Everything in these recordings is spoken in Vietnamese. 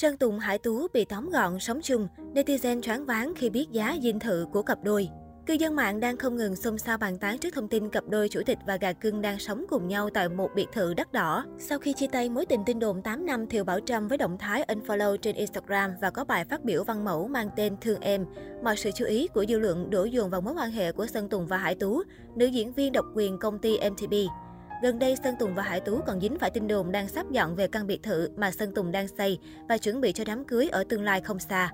Sơn Tùng Hải Tú bị tóm gọn sống chung, netizen choáng váng khi biết giá dinh thự của cặp đôi. Cư dân mạng đang không ngừng xôn xao bàn tán trước thông tin cặp đôi chủ tịch và gà cưng đang sống cùng nhau tại một biệt thự đắt đỏ. Sau khi chia tay mối tình tin đồn 8 năm Thiều Bảo Trâm với động thái unfollow trên Instagram và có bài phát biểu văn mẫu mang tên Thương Em, mọi sự chú ý của dư luận đổ dồn vào mối quan hệ của Sơn Tùng và Hải Tú, nữ diễn viên độc quyền công ty MTP. Gần đây, Sơn Tùng và Hải Tú còn dính phải tin đồn đang sắp dọn về căn biệt thự mà Sơn Tùng đang xây và chuẩn bị cho đám cưới ở tương lai không xa.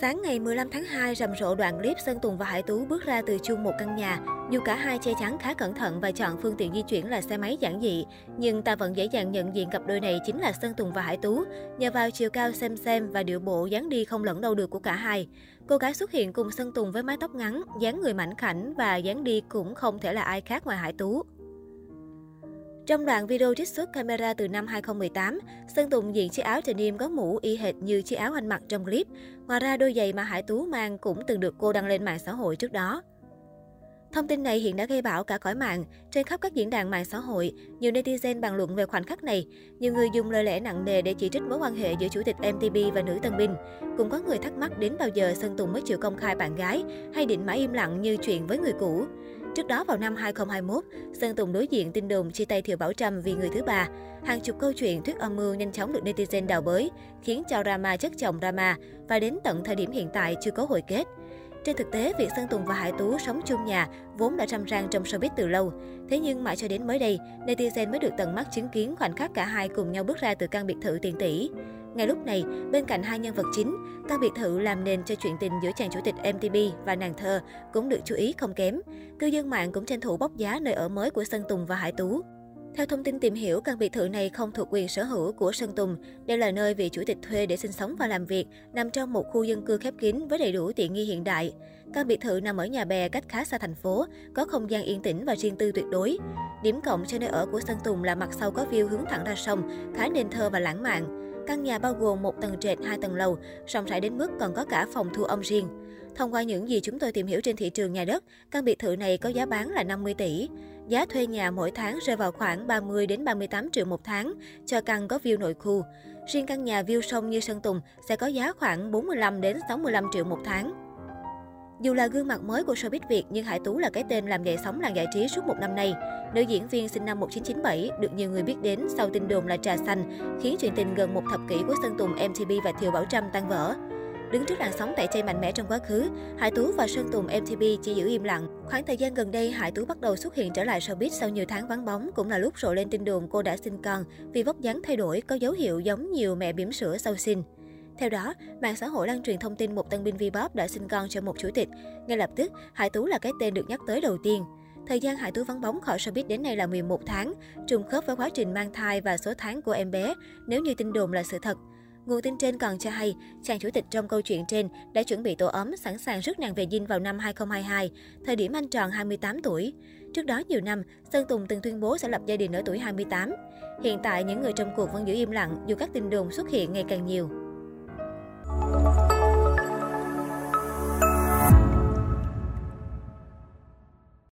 Sáng ngày 15 tháng 2, rầm rộ đoạn clip Sơn Tùng và Hải Tú bước ra từ chung một căn nhà. Dù cả hai che chắn khá cẩn thận và chọn phương tiện di chuyển là xe máy giản dị, nhưng ta vẫn dễ dàng nhận diện cặp đôi này chính là Sơn Tùng và Hải Tú, nhờ vào chiều cao xem và điệu bộ dáng đi không lẫn đâu được của cả hai. Cô gái xuất hiện cùng Sơn Tùng với mái tóc ngắn, dáng người mảnh khảnh và dáng đi cũng không thể là ai khác ngoài Hải Tú. Trong đoạn video trích xuất camera từ năm 2018, Sơn Tùng diện chiếc áo denim có mũ y hệt như chiếc áo anh mặc trong clip. Ngoài ra, đôi giày mà Hải Tú mang cũng từng được cô đăng lên mạng xã hội trước đó. Thông tin này hiện đã gây bão cả cõi mạng. Trên khắp các diễn đàn mạng xã hội, nhiều netizen bàn luận về khoảnh khắc này. Nhiều người dùng lời lẽ nặng nề để chỉ trích mối quan hệ giữa chủ tịch MTP và nữ tân binh. Cũng có người thắc mắc đến bao giờ Sơn Tùng mới chịu công khai bạn gái hay định mãi im lặng như chuyện với người cũ. Trước đó vào năm 2021, Sơn Tùng đối diện tin đồn chia tay Thiều Bảo Trâm vì người thứ ba. Hàng chục câu chuyện thuyết âm mưu nhanh chóng được netizen đào bới, khiến cho drama chất chồng drama và đến tận thời điểm hiện tại chưa có hồi kết. Trên thực tế, việc Sơn Tùng và Hải Tú sống chung nhà vốn đã râm ran trong showbiz từ lâu. Thế nhưng mãi cho đến mới đây, netizen mới được tận mắt chứng kiến khoảnh khắc cả hai cùng nhau bước ra từ căn biệt thự tiền tỷ. Ngay lúc này, bên cạnh hai nhân vật chính, căn biệt thự làm nền cho chuyện tình giữa chàng chủ tịch MTP và nàng thơ cũng được chú ý không kém. Cư dân mạng cũng tranh thủ bóc giá nơi ở mới của Sơn Tùng và Hải Tú. Theo thông tin tìm hiểu, căn biệt thự này không thuộc quyền sở hữu của Sơn Tùng. Đây là nơi vị chủ tịch thuê để sinh sống và làm việc, nằm trong một khu dân cư khép kín với đầy đủ tiện nghi hiện đại. Căn biệt thự nằm ở nhà bè cách khá xa thành phố, có không gian yên tĩnh và riêng tư tuyệt đối. Điểm cộng cho nơi ở của Sơn Tùng là mặt sau có view hướng thẳng ra sông, khá nên thơ và lãng mạn. Căn nhà bao gồm một tầng trệt, 2 tầng lầu, rộng rãi đến mức còn có cả phòng thu âm riêng. Thông qua những gì chúng tôi tìm hiểu trên thị trường nhà đất, căn biệt thự này có giá bán là 50 tỷ. Giá thuê nhà mỗi tháng rơi vào khoảng 30 đến 38 triệu một tháng cho căn có view nội khu. Riêng căn nhà view sông như Sơn Tùng sẽ có giá khoảng 45 đến 65 triệu một tháng. Dù là gương mặt mới của showbiz Việt nhưng Hải Tú là cái tên làm dậy sóng làng giải trí suốt một năm nay. Nữ diễn viên sinh năm 1997 được nhiều người biết đến sau tin đồn là trà xanh, khiến chuyện tình gần một thập kỷ của Sơn Tùng M-TP và Thiều Bảo Trâm tan vỡ. Đứng trước làn sóng tẩy chay mạnh mẽ trong quá khứ, Hải Tú và Sơn Tùng M-TP chỉ giữ im lặng. Khoảng thời gian gần đây, Hải Tú bắt đầu xuất hiện trở lại showbiz sau nhiều tháng vắng bóng, cũng là lúc rộ lên tin đồn cô đã sinh con vì vóc dáng thay đổi có dấu hiệu giống nhiều mẹ bỉm sữa sau sinh. Theo đó, mạng xã hội lan truyền thông tin một tân binh V-pop đã sinh con cho một chủ tịch. Ngay lập tức, Hải Tú là cái tên được nhắc tới đầu tiên. Thời gian Hải Tú vắng bóng khỏi showbiz đến nay là 11 tháng, trùng khớp với quá trình mang thai và số tháng của em bé, nếu như tin đồn là sự thật. Nguồn tin trên còn cho hay, chàng chủ tịch trong câu chuyện trên đã chuẩn bị tổ ấm sẵn sàng rước nàng về dinh vào năm 2022, thời điểm anh tròn 28 tuổi. Trước đó nhiều năm, Sơn Tùng từng tuyên bố sẽ lập gia đình ở tuổi 28. Hiện tại, những người trong cuộc vẫn giữ im lặng dù các tin đồn xuất hiện ngày càng nhiều.